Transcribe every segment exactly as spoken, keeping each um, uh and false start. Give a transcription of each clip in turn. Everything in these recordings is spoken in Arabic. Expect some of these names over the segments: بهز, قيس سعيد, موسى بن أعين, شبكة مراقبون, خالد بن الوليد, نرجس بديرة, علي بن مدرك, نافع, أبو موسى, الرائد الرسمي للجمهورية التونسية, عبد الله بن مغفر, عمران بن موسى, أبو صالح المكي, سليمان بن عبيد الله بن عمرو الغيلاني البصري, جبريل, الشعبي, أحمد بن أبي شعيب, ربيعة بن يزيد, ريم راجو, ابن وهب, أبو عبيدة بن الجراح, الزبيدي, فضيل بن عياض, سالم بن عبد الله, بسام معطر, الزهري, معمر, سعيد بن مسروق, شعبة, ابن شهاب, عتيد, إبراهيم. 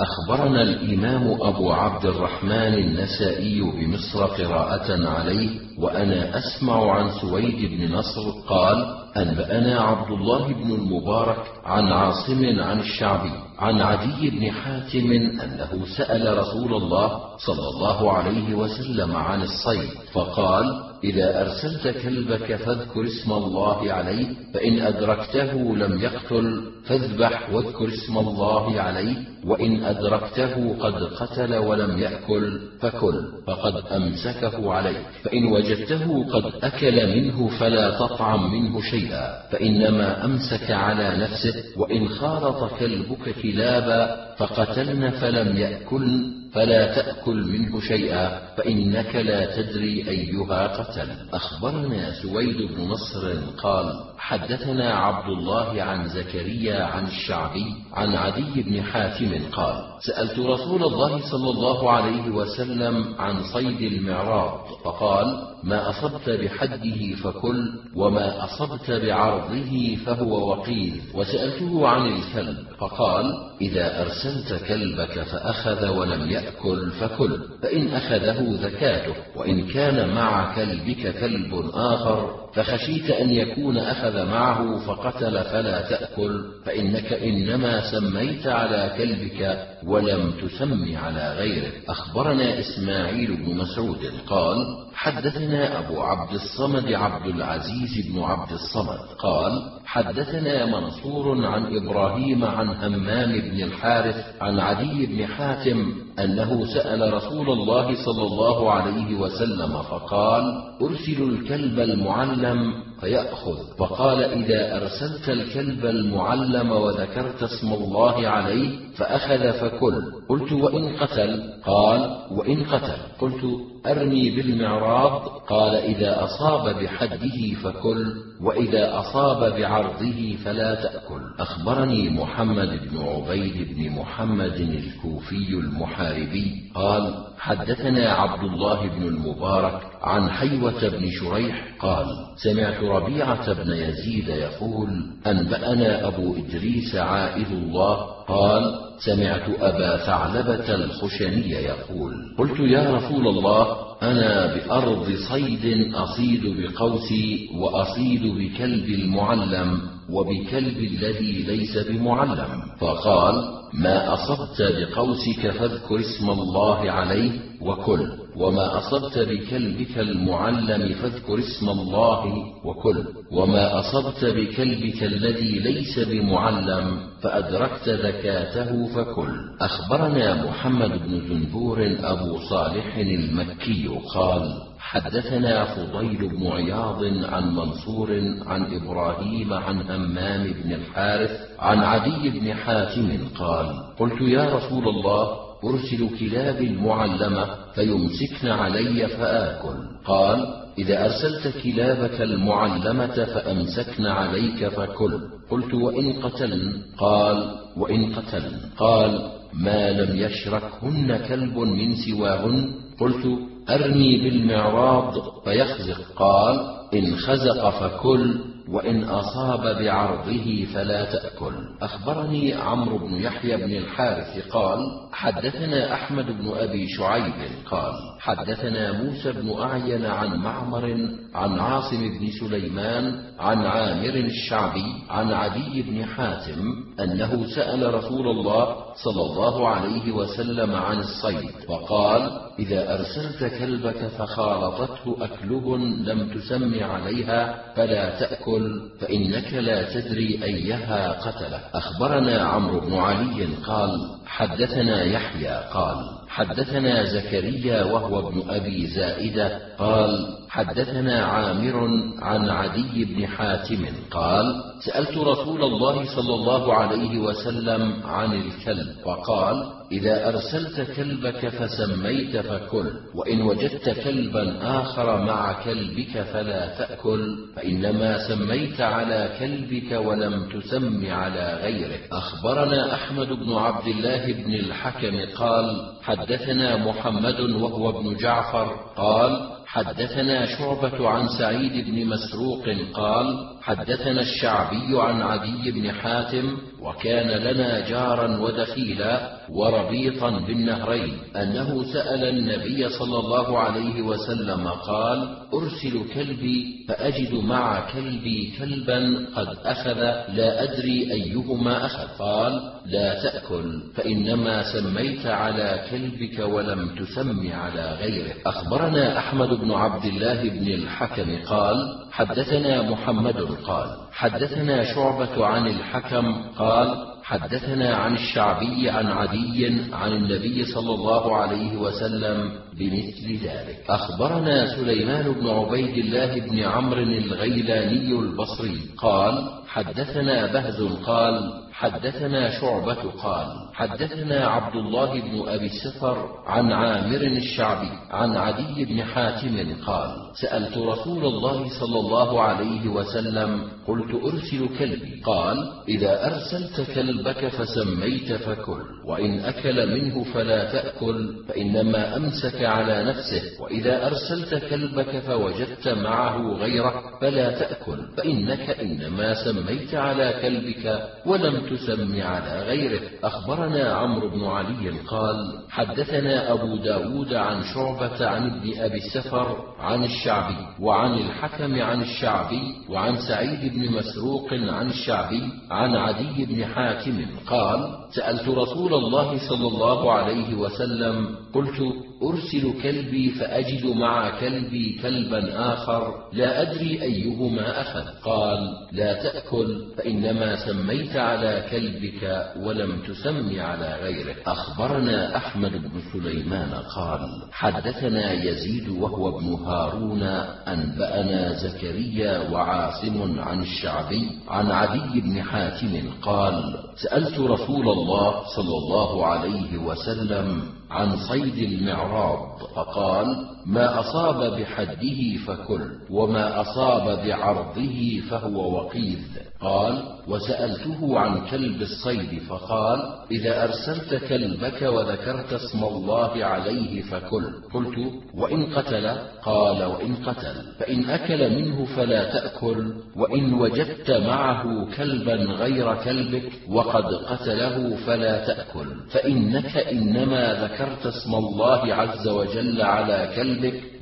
أخبرنا الإمام أبو عبد الرحمن النسائي بمصر قراءة عليه وأنا أسمع عن سويد بن نصر قال أنبأنا عبد الله بن المبارك عن عاصم عن الشعبي عن عدي بن حاتم أنه سأل رسول الله صلى الله عليه وسلم عن الصيد فقال إذا أرسلت كلبك فاذكر اسم الله عليه فإن أدركته لم يقتل فاذبح واذكر اسم الله عليه وإن أدركته قد قتل ولم يأكل فكل فقد أمسكه عليه فإن وجدته قد أكل منه فلا تطعم منه شيئا فإنما أمسك على نفسه وإن خالط كلبك كلابا فقتلن فلم يأكلن فلا تأكل منه شيئا فإنك لا تدري أيها قتل. أخبرنا سويد بن نصر قال حدثنا عبد الله عن زكريا عن الشعبي عن عدي بن حاتم قال سألت رسول الله صلى الله عليه وسلم عن صيد المعراض فقال ما أصبت بحده فكل وما أصبت بعرضه فهو وقيل. وسألته عن الكلب فقال إذا أرسلت كلبك فأخذ ولم يأكل فكل فإن أخذه زكاته وإن كان مع كلبك كلب آخر فخشيت أن يكون أخذ معه فقتل فلا تأكل فإنك إنما سميت على كلبك ولم تسم على غيره. أخبرنا إسماعيل بن مسعود قال حدثنا أبو عبد الصمد عبد العزيز بن عبد الصمد قال حدثنا منصور عن إبراهيم عن همام بن الحارث عن عدي بن حاتم أنه سأل رسول الله صلى الله عليه وسلم فقال أرسل الكلب المعلم فيأخذ فقال إذا أرسلت الكلب المعلم وذكرت اسم الله عليه فأخذ فكل. قلت وإن قتل؟ قال وإن قتل. قلت أرمي بالمعراض؟ قال إذا أصاب بحده فكل وإذا أصاب بعرضه فلا تأكل. أخبرني محمد بن عبيد بن محمد الكوفي المحاربي قال حدثنا عبد الله بن المبارك عن حيوة بن شريح قال سمعت ربيعة بن يزيد يقول أنبأنا أبو إدريس عائذ الله قال سمعت أبا ثعلبة الخشني يقول قلت يا رسول الله أنا بأرض صيد أصيد بقوسي وأصيد بكلب المعلم وبكلب الذي ليس بمعلم فقال ما أصبت بقوسك فاذكر اسم الله عليه وكل وما أصبت بكلبك المعلم فاذكر اسم الله وكل وما أصبت بكلبك الذي ليس بمعلم فأدركت ذكاته فكل. أخبرنا محمد بن زنبور أبو صالح المكي قال حدثنا فضيل بن عياض عن منصور عن إبراهيم عن همام بن الحارث عن عدي بن حاتم قال قلت يا رسول الله أرسل كلاب المعلمة فيمسكن علي فآكل قال إذا أرسلت كلابك المعلمة فأمسكن عليك فكل. قلت وإن قتلن؟ قال وإن قتلن. قال ما لم يشركهن كلب من سواهن؟ قلت أرمي بالمعراض فيخزق قال إن خزق فكل وإن أصاب بعرضه فلا تأكل. أخبرني عمرو بن يحيى بن الحارث قال حدثنا أحمد بن أبي شعيب قال حدثنا موسى بن أعين عن معمر عن عاصم بن سليمان عن عامر الشعبي عن عدي بن حاتم أنه سأل رسول الله صلى الله عليه وسلم عن الصيد فقال إذا أرسلت كلبك فخالطته أكلب لم تسم عليها فلا تأكل فإنك لا تدري أيها قتله. أخبرنا عمرو بن علي قال حدثنا يحيى قال حدثنا زكريا وهو ابن أبي زائدة قال حدثنا عامر عن عدي بن حاتم قال سألت رسول الله صلى الله عليه وسلم عن الكلب فقال إذا أرسلت كلبك فسميت فكل وإن وجدت كلبا آخر مع كلبك فلا تأكل فإنما سميت على كلبك ولم تسم على غيره. أخبرنا أحمد بن عبد الله بن الحكم قال حدثنا محمد وهو ابن جعفر قال حدثنا شعبة عن سعيد بن مسروق قال حدثنا الشعبي عن عدي بن حاتم وكان لنا جارا ودخيلا وربيطا بالنهرين أنه سأل النبي صلى الله عليه وسلم قال: أرسل كلبي فأجد مع كلبي كلبا قد أخذ لا أدري أيهما أخذ. قال: لا تأكل، فإنما سميت على كلبك ولم تسم على غيره. أخبرنا أحمد بن عبد الله بن الحكم قال: حدثنا محمد قال: حدثنا شعبة عن الحكم قال: حدثنا عن الشعبي عن عدي عن النبي صلى الله عليه وسلم بمثل ذلك. أخبرنا سليمان بن عبيد الله بن عمرو الغيلاني البصري قال: حدثنا بهز قال: حدثنا شعبة قال: حدثنا عبد الله بن أبي السفر عن عامر الشعبي عن عدي بن حاتم قال: سألت رسول الله صلى الله عليه وسلم قلت: أرسل كلبي. قال: إذا أرسلت كلبك فسميت فكل، وإن أكل منه فلا تأكل، فإنما أمسك على نفسه، وإذا أرسلت كلبك فوجدت معه غيره فلا تأكل، فإنك إنما سميت على كلبك ولم تسمي على غيره. أخبرنا عمرو بن علي قال: حدثنا أبو داود عن شعبة عن ابن أبي السفر عن الشعبي وعن الحكم عن الشعبي وعن سعيد بن مسروق عن الشعبي عن عدي بن حاتم قال: سألت رسول الله صلى الله عليه وسلم قلت: أرسل كلبي فأجد مع كلبي كلبا آخر لا أدري أيهما أخذ. قال: لا تأكل، فإنما سميت على كلبك ولم تسمي على غيره. أخبرنا أحمد بن سليمان قال: حدثنا يزيد وهو ابن هارون أنبأنا زكريا وعاصم عن الشعبي عن عدي بن حاتم قال: سألت رسول الله صلى الله عليه وسلم عن صيد المعراض فقال: ما أصاب بحده فكل، وما أصاب بعرضه فهو وقيذ. قال: وسألته عن كلب الصيد فقال: إذا أرسلت كلبك وذكرت اسم الله عليه فكل. قلت: وإن قتل؟ قال: وإن قتل، فإن أكل منه فلا تأكل، وإن وجدت معه كلبا غير كلبك وقد قتله فلا تأكل، فإنك إنما ذكرت اسم الله عز وجل على كلبك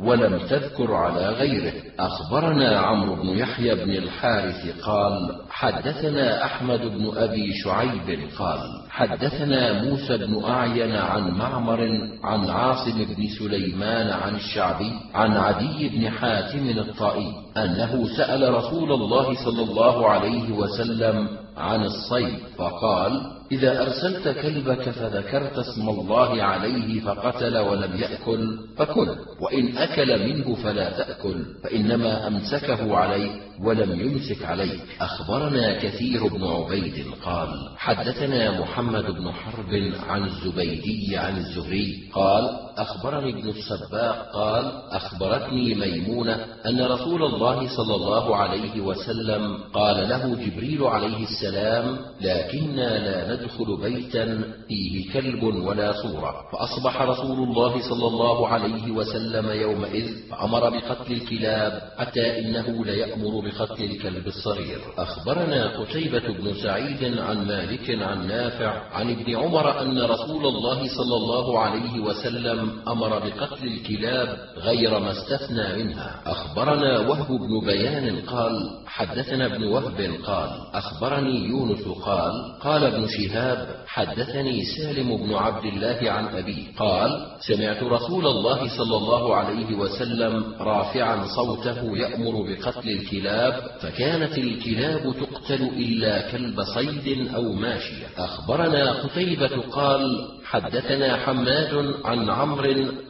ولم تذكر على غيره. أخبرنا عمرو بن يحيى بن الحارث قال: حدثنا أحمد بن أبي شعيب قال: حدثنا موسى بن أعين عن معمر عن عاصم بن سليمان عن الشعبي عن عدي بن حاتم الطائي أنه سأل رسول الله صلى الله عليه وسلم عن الصيد فقال: إذا أرسلت كلبك فذكرت اسم الله عليه فقتل ولم يأكل فكل، وإن أكل منه فلا تأكل، فإنما أمسكه عليه ولم يمسك عليك. أخبرنا كثير بن عبيد قال: حدثنا محمد بن حرب عن الزبيدي عن الزهري قال: أخبرني ابن السباق قال: أخبرتني ميمونة أن رسول الله صلى الله عليه وسلم قال له جبريل عليه السلام: لكننا لا ندخل بيتا فيه كلب ولا صورة. فأصبح رسول الله صلى الله عليه وسلم يومئذ فأمر بقتل الكلاب حتى إنه ليأمر بقتل الكلب الصغير. أخبرنا قتيبة بن سعيد عن مالك عن نافع عن ابن عمر أن رسول الله صلى الله عليه وسلم أمر بقتل الكلاب غير ما استثنى منها. أخبرنا وهب بن بيان قال: حدثنا ابن وهب قال: أخبرني يونس قال: قال ابن شهاب: حدثني سالم بن عبد الله عن أبيه قال: سمعت رسول الله صلى الله عليه وسلم رافعا صوته يأمر بقتل الكلاب، فكانت الكلاب تقتل إلا كلب صيد أو ماشية. أخبرنا قتيبة قال: حدثنا حماد عن عمرو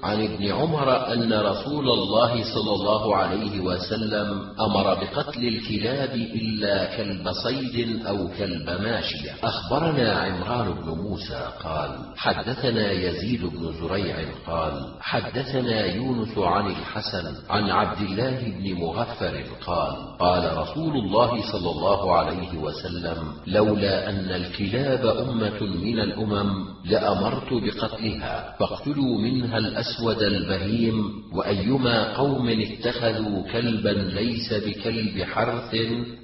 عن ابن عمر أن رسول الله صلى الله عليه وسلم أمر بقتل الكلاب إلا كلب صيد أو كلب ماشية. أخبرنا عمران بن موسى قال: حدثنا يزيد بن زريع قال: حدثنا يونس عن الحسن عن عبد الله بن مغفر قال: قال رسول الله صلى الله عليه وسلم: لولا أن الكلاب أمة من الأمم لأمر أمرت بقتلها، فاقتلوا منها الأسود البهيم، وأيما قوم اتخذوا كلبا ليس بكلب حرث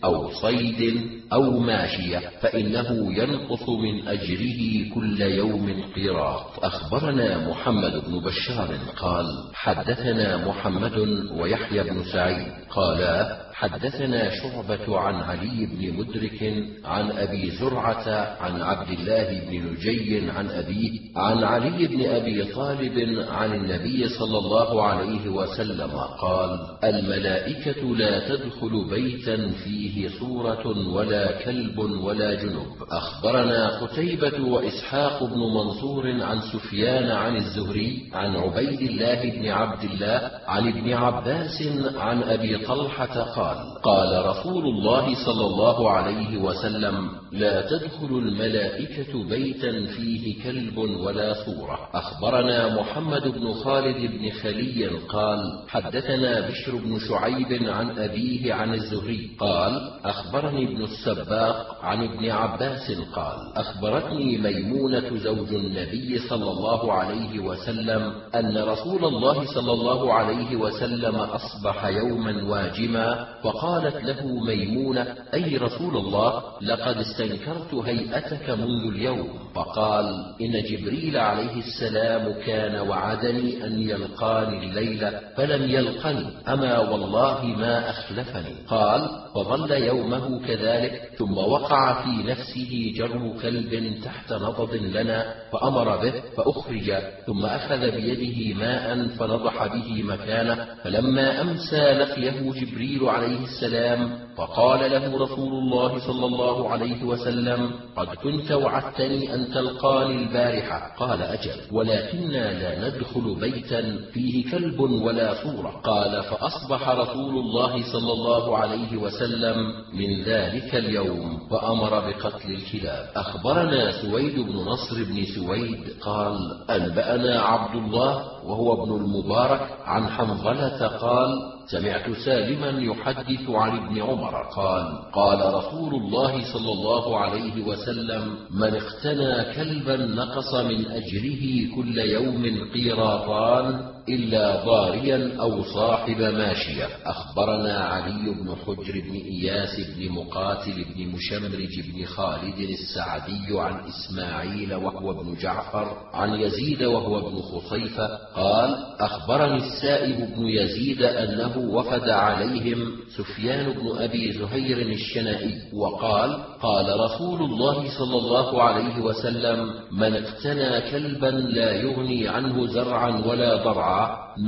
أو صيد أو ماشية فإنه ينقص من أجره كل يوم قيراط. أخبرنا محمد بن بشار قال حدثنا محمد ويحيى بن سعيد قالا حدثنا شعبة عن علي بن مدرك عن أبي زرعة عن عبد الله بن نجي عن أبيه عن علي بن أبي طالب عن النبي صلى الله عليه وسلم قال الملائكة لا تدخل بيتا فيه صورة ولا كلب ولا جنب. أخبرنا قتيبة وإسحاق بن منصور عن سفيان عن الزهري عن عبيد الله بن عبد الله عن ابن عباس عن أبي طلحة قال قال رسول الله صلى الله عليه وسلم لا تدخل الملائكة بيتا فيه كلب ولا صورة. أخبرنا محمد بن خالد بن خلي قال حدثنا بشر بن شعيب عن أبيه عن الزهري قال أخبرني ابن السباق عن ابن عباس قال أخبرتني ميمونة زوج النبي صلى الله عليه وسلم أن رسول الله صلى الله عليه وسلم أصبح يوما واجما فقالت له ميمونة أي رسول الله لقد استنكرت هيئتك منذ اليوم. فقال إن جبريل عليه السلام كان وعدني أن يلقاني الليلة فلم يلقني أما والله ما أخلفني. قال فظل يومه كذلك ثم وقع في نفسه جرم كلب تحت نضد لنا فأمر به فأخرج ثم أخذ بيده ماء فنضح به مكانه فلما أمسى لقيه جبريل عليه السلام فقال له رسول الله صلى الله عليه وسلم قد كنت وعدتني أن تلقاني البارحة. قال أجل ولكننا لا ندخل بيتا فيه كلب ولا صورة. قال فأصبح رسول الله صلى الله عليه وسلم من ذلك اليوم فأمر بقتل الكلاب. أخبرنا سويد بن نصر بن سويد قال أنبأنا عبد الله وهو ابن المبارك عن حنظلة قال سمعت سالما يحدث عن ابن عمر قال قال رسول الله صلى الله عليه وسلم من اقتنى كلبا نقص من أجره كل يوم قيراطان إلا ضاريا أو صاحب ماشية. أخبرنا علي بن حجر بن إياس بن مقاتل بن مشمرج بن خالد السعدي عن إسماعيل وهو ابن جعفر عن يزيد وهو ابن خصيفة قال أخبرني السائب بن يزيد أنه وفد عليهم سفيان بن أبي زهير الشنائي وقال قال رسول الله صلى الله عليه وسلم من اقتنى كلبا لا يغني عنه زرعا ولا ضرعا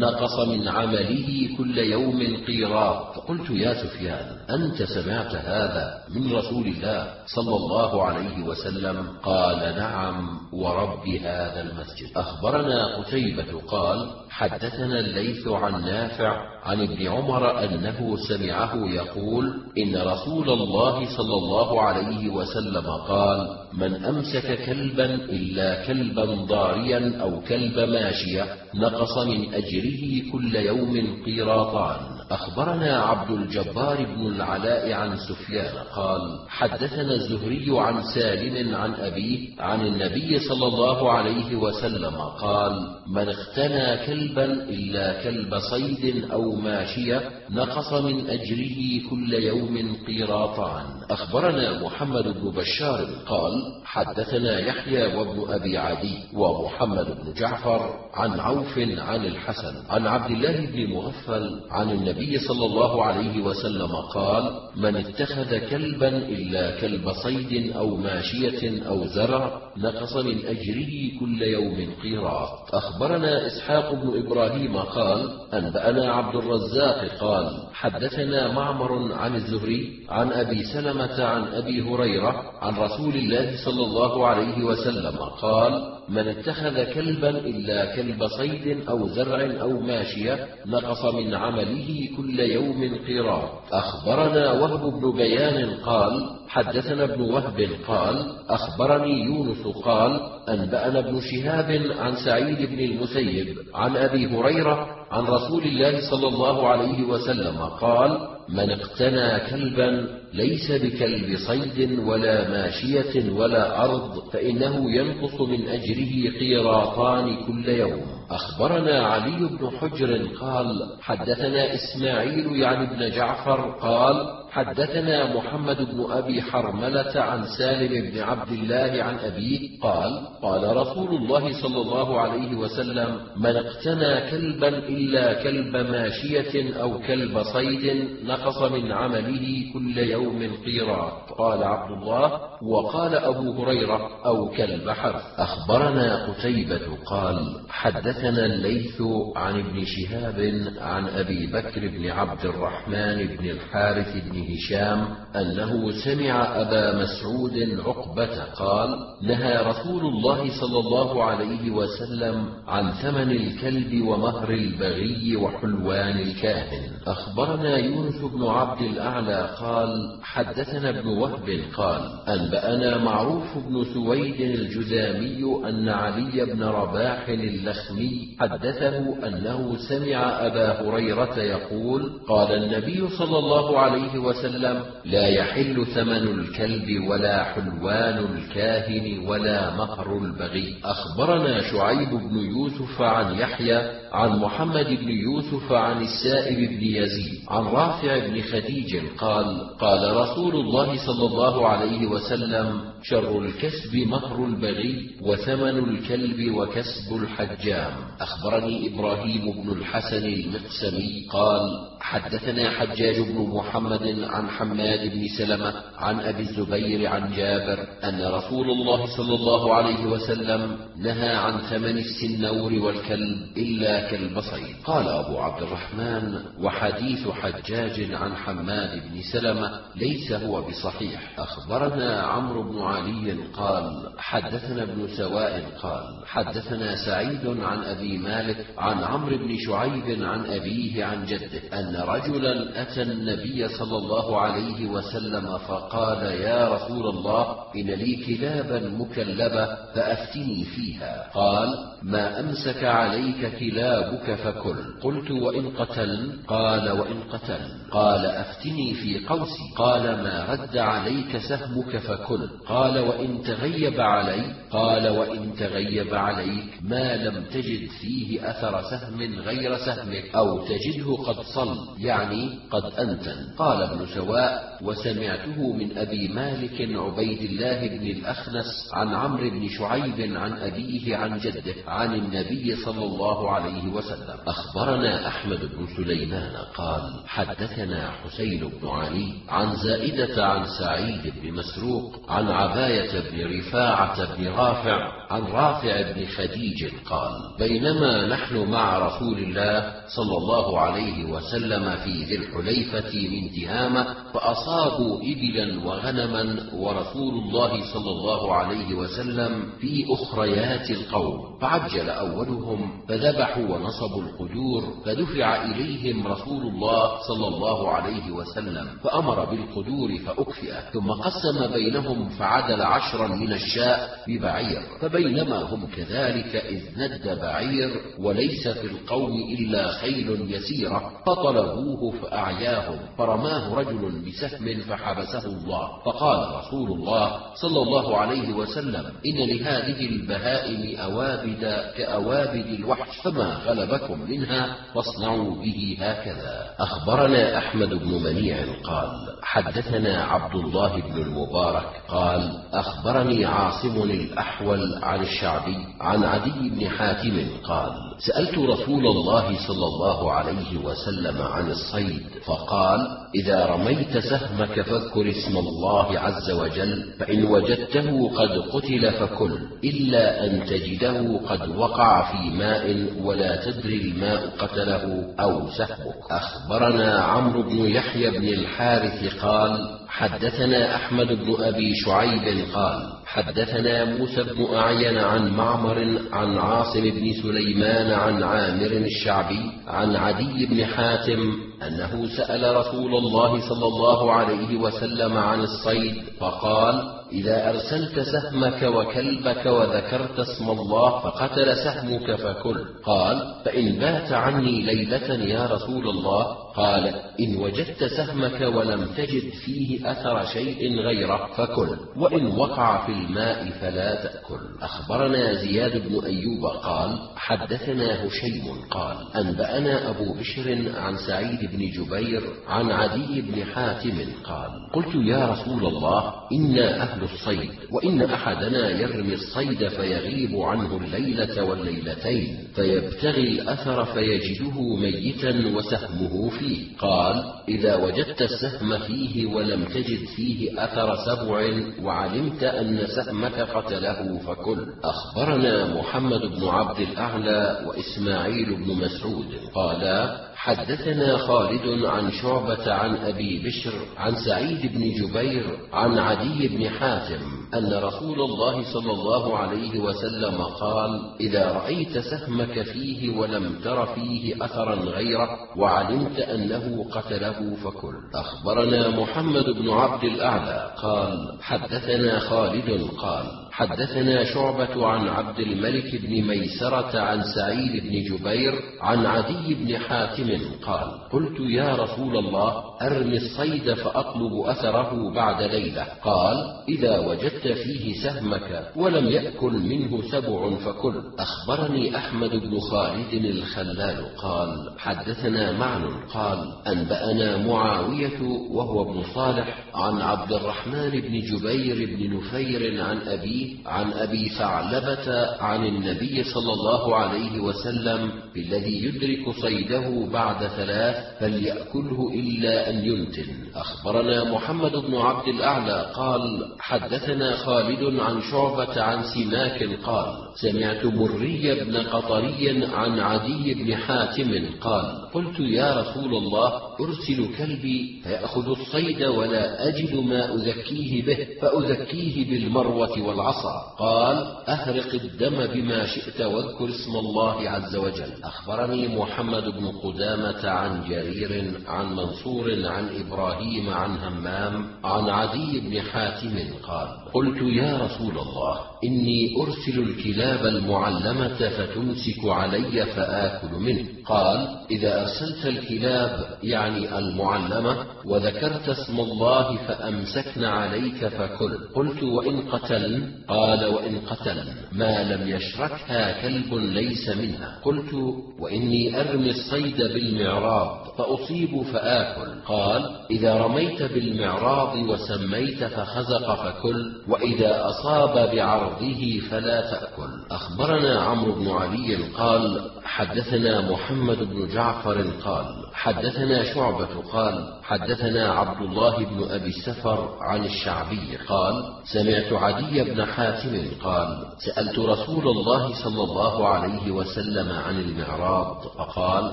نقص من عمله كل يوم قيراط. فقلت يا سفيان أنت سمعت هذا من رسول الله صلى الله عليه وسلم؟ قال نعم ورب هذا المسجد. أخبرنا قتيبة قال حدثنا الليث عن نافع عن ابن عمر أنه سمعه يقول إن رسول الله صلى الله عليه وسلم قال من أمسك كلبا إلا كلبا ضاريا أو كلب ماشية نقص من أجره كل يوم قيراطان. أخبرنا عبد الجبار بن العلاء عن سفيان قال حدثنا الزهري عن سالم عن أبيه عن النبي صلى الله عليه وسلم قال من اختنى كلبا إلا كلب صيد أو ماشية نقص من أجره كل يوم قيراطان. أخبرنا محمد بن بشار قال حدثنا يحيى وابن أبي عدي ومحمد بن جعفر عن عوف عن الحسن عن عبد الله بن مغفل عن النبي صلى الله عليه وسلم قال من اتخذ كلبا إلا كلب صيد أو ماشية أو زرع نقص من أجره كل يوم قيراط. أخبرنا إسحاق بن إبراهيم قال أنبأنا عبد الرزاق قال حدثنا معمر عن الزهري عن أبي سلمة عن أبي هريرة عن رسول الله صلى الله عليه وسلم قال من اتخذ كلبا إلا كلب صيد أو زرع أو ماشية نقص من عمله كل يوم قيراط. أخبرنا وهب بن بيان قال حدثنا ابن وهب قال أخبرني يونس قال أنبأنا ابن شهاب عن سعيد بن المسيب عن أبي هريرة عن رسول الله صلى الله عليه وسلم قال من اقتنى كلبا ليس بكلب صيد ولا ماشية ولا أرض، فإنه ينقص من أجره قيراطان كل يوم. أخبرنا علي بن حجر قال حدثنا إسماعيل يعني بن جعفر قال حدثنا محمد بن أبي حرملة عن سالم بن عبد الله عن أبيه قال قال رسول الله صلى الله عليه وسلم من اقتنى كلبا إلا كلب ماشية أو كلب صيد نقص من عمله كل يوم قيراط. قال عبد الله وقال أبو هريرة أو كلب حرث. أخبرنا قتيبة قال حدثنا الليث عن ابن شهاب عن أبي بكر بن عبد الرحمن بن الحارث بن هشام أنه سمع أبا مسعود عقبة قال نهى رسول الله صلى الله عليه وسلم عن ثمن الكلب ومهر البغي وحلوان الكاهن. أخبرنا يونس بن عبد الأعلى قال حدثنا ابن وهب قال أنبأنا معروف بن سويد الجذامي أن علي بن رباح اللخمي حدثه أنه سمع أبا هريرة يقول قال النبي صلى الله عليه وسلم لا يحل ثمن الكلب ولا حلوان الكاهن ولا مهر البغي. أخبرنا شعيب بن يوسف عن يحيى عن محمد بن يوسف عن السائب بن يزيد عن رافع بن خديج قال قال رسول الله صلى الله عليه وسلم شر الكسب مهر البغي وثمن الكلب وكسب الحجام. أخبرني إبراهيم بن الحسن المقسمي قال حدثنا حجاج بن محمد عن حماد بن سلمة عن أبي الزبير عن جابر أن رسول الله صلى الله عليه وسلم نهى عن ثمن السنور والكلب إلا كلب صيد. قال أبو عبد الرحمن وحديث حجاج عن حماد بن سلمة ليس هو بصحيح. أخبرنا عمرو بن علي قال حدثنا ابن سواء قال حدثنا سعيد عن أبي مالك عن عمرو بن شعيب عن أبيه عن جده أن رجلا أتى النبي صلى الله عليه وسلم فقال يا رسول الله إن لي كلابا مكلبة فأفتني فيها. قال ما أمسك عليك كلابك فكل. قلت وإن قتلن؟ قال وإن قتلن. قال أفتني في قوسي. قال ما رد عليك سهمك فكل. قال وإن تغيب علي؟ قال وإن تغيب عليك ما لم تجد فيه أثر سهم غير سهمك أو تجده قد صل يعني قد أنتن. قال ابن سواء وسمعته من أبي مالك عبيد الله بن الأخنس عن عمرو بن شعيب عن أبيه عن جده عن النبي صلى الله عليه وسلم. أخبرنا أحمد بن سليمان قال حدثنا حسين بن علي عن زائدة عن سعيد بن مسروق عن عباية بن رفاعة بن رافع عن رافع بن خديج قال بينما نحن مع رسول الله صلى الله عليه وسلم في ذي الحليفة من تهامة فأصابوا إبلا وغنما ورسول الله صلى الله عليه وسلم في أخريات القوم فعجل أولهم فذبحوا ونصبوا القدور فدفع إليهم رسول الله صلى الله عليه وسلم فأمر بالقدور فأكفئت ثم قسم بينهم فعدل عشرا من الشاء ببعير فبينما هم كذلك إذ ند بعير وليس في القوم إلا خيل يسيرة فطلبوه فأعياهم فرماه رجل بسهم فحبسه الله فقال رسول الله صلى الله عليه وسلم إن لهذه البهائم أوابد كأوابد الوحش فما غلبكم منها فاصنعوا به هكذا. أخبرنا أحمد بن منيع قال حدثنا عبد الله بن المبارك قال أخبرني عاصم الأحول عن الشعبي عن عدي بن حاتم قال سألت رسول الله صلى الله عليه وسلم عن الصيد فقال إذا رميت سهمك فاذكر اسم الله عز وجل فإن وجدته قد قتل فكل إلا أن تجده قد وقع في ماء ولا تدري الماء قتله أو سهمك. أخبرنا عمرو بن يحيى بن الحارث قال حدثنا أحمد بن أبي شعيب قال حدثنا موسى بن أعين عن معمر عن عاصم بن سليمان عن عامر الشعبي عن عدي بن حاتم أنه سأل رسول الله صلى الله عليه وسلم عن الصيد فقال إذا أرسلت سهمك وكلبك وذكرت اسم الله فقتل سهمك فكل. قال فإن بات عني ليلة يا رسول الله؟ قال إن وجدت سهمك ولم تجد فيه أثر شيء غيره فكل، وإن وقع في الماء فلا تأكل. أخبرنا زياد بن أيوب قال حدثنا هشيم قال أنبأنا أبو بشر عن سعيد بن جبير عن عدي بن حاتم قال قلت يا رسول الله إنا أهل الصيد، وإن أحدنا يرمي الصيد فيغيب عنه الليلة والليلتين فيبتغي الأثر فيجده ميتا وسهمه فيه، قال إذا وجدت السهم فيه ولم تجد فيه أثر سبع وعلمت أن سهمك قتله فكل. أخبرنا محمد بن عبد الأعلى وإسماعيل بن مسعود قالا حدثنا خالد عن شعبة عن أبي بشر عن سعيد بن جبير عن عدي بن حاتم أن رسول الله صلى الله عليه وسلم قال إذا رأيت سهمك فيه ولم تر فيه أثرا غيره وعلمت أنه قتله فكل. أخبرنا محمد بن عبد الأعلى قال حدثنا خالد قال حدثنا شعبة عن عبد الملك بن ميسرة عن سعيد بن جبير عن عدي بن حاتم قال قلت يا رسول الله أرم الصيد فأطلب أثره بعد ليلة، قال إذا وجدت فيه سهمك ولم يأكل منه سبع فكل. أخبرني أحمد بن خالد الخلال قال حدثنا معن قال أنبأنا معاوية وهو ابن صالح عن عبد الرحمن بن جبير بن نفير عن أبيه عن أبي ثعلبة عن النبي صلى الله عليه وسلم بالذي يدرك صيده بعد ثلاث فليأكله إلا أن ينتن. أخبرنا محمد بن عبد الأعلى قال حدثنا خالد عن شعبة عن سماك قال سمعت مري بن قطري عن عدي بن حاتم قال قلت يا رسول الله أرسل كلبي فيأخذ الصيد ولا أجد ما أذكيه به فأذكيه بالمروة والعصا، قال أهرق الدم بما شئت واذكر اسم الله عز وجل. أخبرني محمد بن قدامة عن جرير عن منصور عن إبراهيم عن همام عن عدي بن حاتم قال قلت يا رسول الله إني أرسل الكلاب المعلمة فتمسك علي فآكل منه، قال إذا أرسلت الكلاب يعني المعلمة وذكرت اسم الله فأمسكن عليك فكل. قلت وإن قتلن؟ قال وإن قتلن ما لم يشركها كلب ليس منها. قلت وإني أرمي الصيد بالمعراض فأصيب فآكل، قال إذا رميت بالمعراض وسميت فخزق فكل، وإذا أصاب بعرضه فلا تأكل. أخبرنا عمرو بن علي قال حدثنا محمد بن جعفر قال حدثنا شعبة قال حدثنا عبد الله بن أبي السفر عن الشعبي قال سمعت عدي بن حاتم قال سألت رسول الله صلى الله عليه وسلم عن المعراض فقال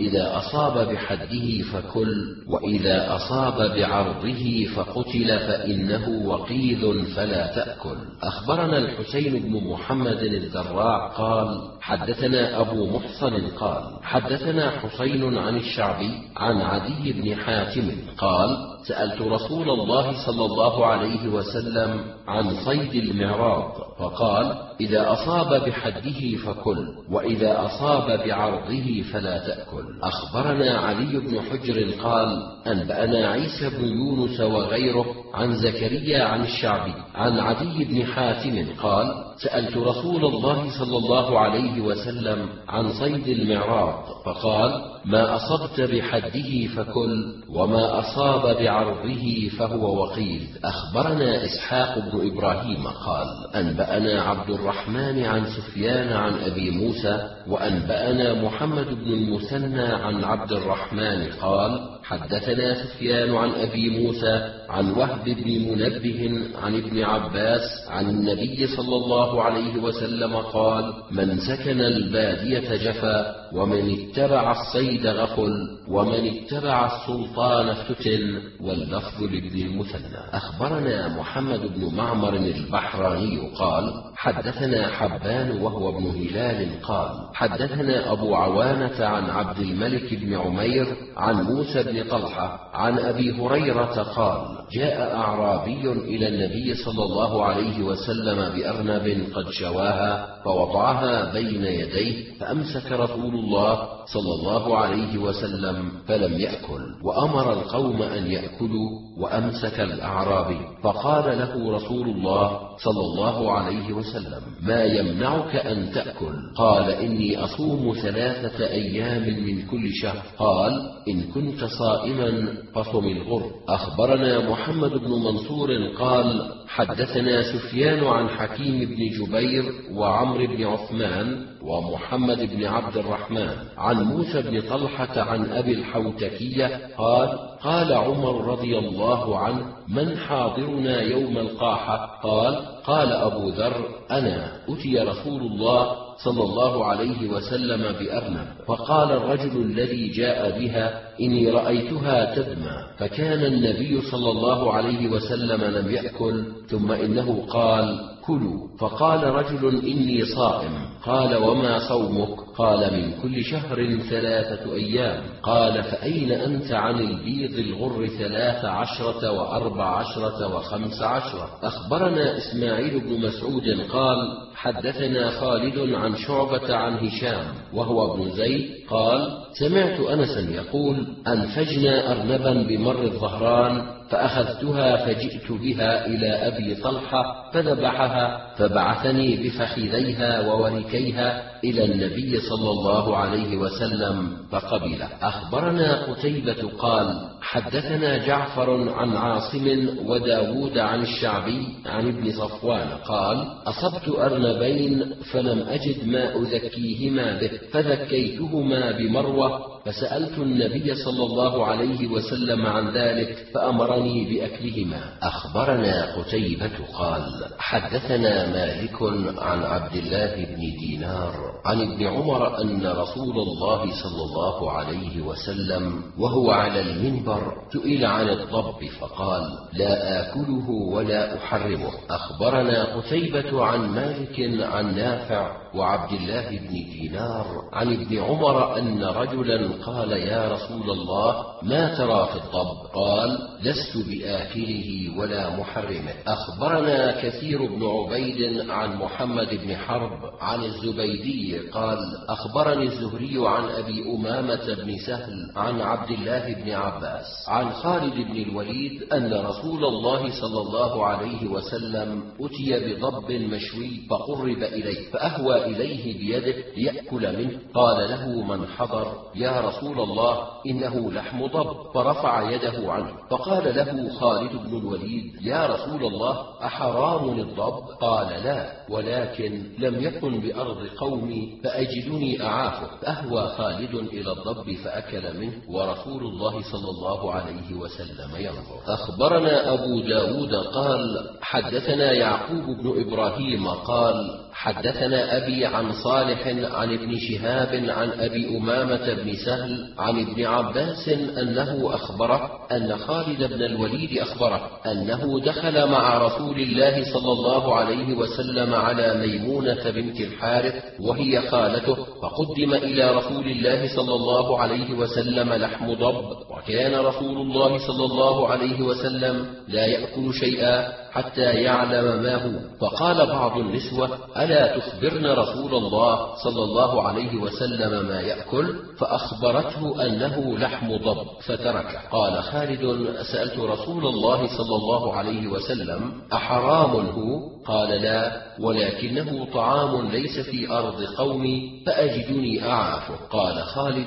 إذا أصاب بحده فكل، وإذا أصاب بعرضه فقتل فإنه وقيد فلا تأكل. أخبرنا الحسين بن محمد الذراع قال حدثنا أبو محصن قال حدثنا حسين عن الشعبي عن عدي بن حاتم قال سألت رسول الله صلى الله عليه وسلم عن صيد المعراض فقال إذا أصاب بحده فكل، وإذا أصاب بعرضه فلا تأكل. أخبرنا علي بن حجر قال أنبأنا عيسى بن يونس وغيره عن زكريا عن الشعبي عن عدي بن حاتم قال سألت رسول الله صلى الله عليه وسلم عن صيد المعراض فقال ما أصبت بحده فكل، وما أصاب بعرضه فهو وقيد. أخبرنا إسحاق بن إبراهيم قال أنبأنا عبد الرحمن عن سفيان عن أبي موسى وأنبأنا محمد بن المثنى عن عبد الرحمن قال حدثنا سفيان عن أبي موسى عن وهب بن منبه عن ابن عباس عن النبي صلى الله عليه وسلم قال من سكن البادية جفا، ومن اتبع الصيد غفل، ومن اتبع السلطان افتتن، واللفظ لابن المثنى. أخبرنا محمد بن معمر البحراني قال حدثنا حبان وهو ابن هلال قال حدثنا أبو عوانة عن عبد الملك بن عمير عن موسى بن طلحة عن أبي هريرة قال جاء جاء أعرابي إلى النبي صلى الله عليه وسلم بأرنب قد شواها فوضعها بين يديه، فأمسك رسول الله صلى الله عليه وسلم فلم يأكل، وأمر القوم أن يأكلوا، وأمسك الأعرابي، فقال له رسول الله صلى الله عليه وسلم: ما يمنعك أن تأكل؟ قال: إني أصوم ثلاثة أيام من كل شهر. قال: إن كنت صائما فصم الغر. أخبرنا محمد بن منصور قال: حدثنا سفيان عن حكيم بن جبير وعمرو بن عثمان ومحمد بن عبد الرحمن عن موسى بن طلحة عن أبي الحوتكية قال: قال عمر رضي الله عنه: من حاضرنا يوم القاحة؟ قال: قال أبو ذر: أنا. أتي رسول الله صلى الله عليه وسلم بأرنب، فقال الرجل الذي جاء بها: إني رأيتها تدمى، فكان النبي صلى الله عليه وسلم لم يأكل، ثم إنه قال: كلوا. فقال رجل: إني صائم. قال: وما صومك؟ قال: من كل شهر ثلاثة أيام. قال: فأين أنت عن البيض الغر ثلاث عشرة وأربع عشرة وخمس عشرة؟ أخبرنا إسماعيل بن مسعود قال: حدثنا خالد عن شعبة عن هشام وهو ابن زيد قال: سمعت أنسا يقول: أنفجنا أرنبا بمر الظهران فأخذتها فجئت بها إلى أبي طلحة فذبحها، فبعثني بفخذيها ووركيها إلى النبي صلى الله عليه وسلم فقبله. أخبرنا قتيبة قال: حدثنا جعفر عن عاصم وداود عن الشعبي عن ابن صفوان قال: أصبت أرنبين فلم أجد ما أذكيهما به، فذكيتهما بمروة، فسألت النبي صلى الله عليه وسلم عن ذلك فأمرني بأكلهما. أخبرنا قتيبة قال: حدثنا مالك عن عبد الله بن دينار عن ابن عمر أن رسول الله صلى الله عليه وسلم وهو على المنبر سئل عن الضب فقال: لا آكله ولا أحرمه. أخبرنا قتيبة عن مالك عن نافع وعبد الله بن دينار عن ابن عمر أن رجلا قال: يا رسول الله، ما ترى في الضب؟ قال: لست بآكله ولا محرمه. أخبرنا كثير بن عبيد عن محمد بن حرب عن الزبيدي قال: أخبرني الزهري عن أبي أمامة بن سهل عن عبد الله بن عباس عن خالد بن الوليد أن رسول الله صلى الله عليه وسلم أتي بضب مشوي فقرب إليه فأهوى إليه بيده ليأكل منه، قال له من حضر: يا رسول الله، إنه لحم ضب، فرفع يده عنه. فقال له خالد بن الوليد: يا رسول الله، أحرام الضب؟ قال: لا، ولكن لم يكن بأرض قومي فأجدني أعافه. فأهوى خالد إلى الضب فأكل منه، ورسول الله صلى الله عليه وسلم ينظر. أخبرنا أبو داود قال: حدثنا يعقوب بن إبراهيم قال: حدثنا أبي عن صالح عن ابن شهاب عن أبي أمامة بن سهل عن ابن عباس أنه أخبره أن خالد بن الوليد أخبره أنه دخل مع رسول الله صلى الله عليه وسلم على ميمونة بنت الحارث وهي خالته، فقدم إلى رسول الله صلى الله عليه وسلم لحم ضب، وكان رسول الله صلى الله عليه وسلم لا يأكل شيئا حتى يعلم ما هو، فقال بعض النسوة: ألا تخبرن رسول الله صلى الله عليه وسلم ما يأكل؟ فأخبرته أنه لحم ضب فتركه. قال خالد: سألت رسول الله صلى الله عليه وسلم: أحرام هو؟ قال: لا، ولكنه طعام ليس في أرض قومي فأجدني أعافه. قال خالد: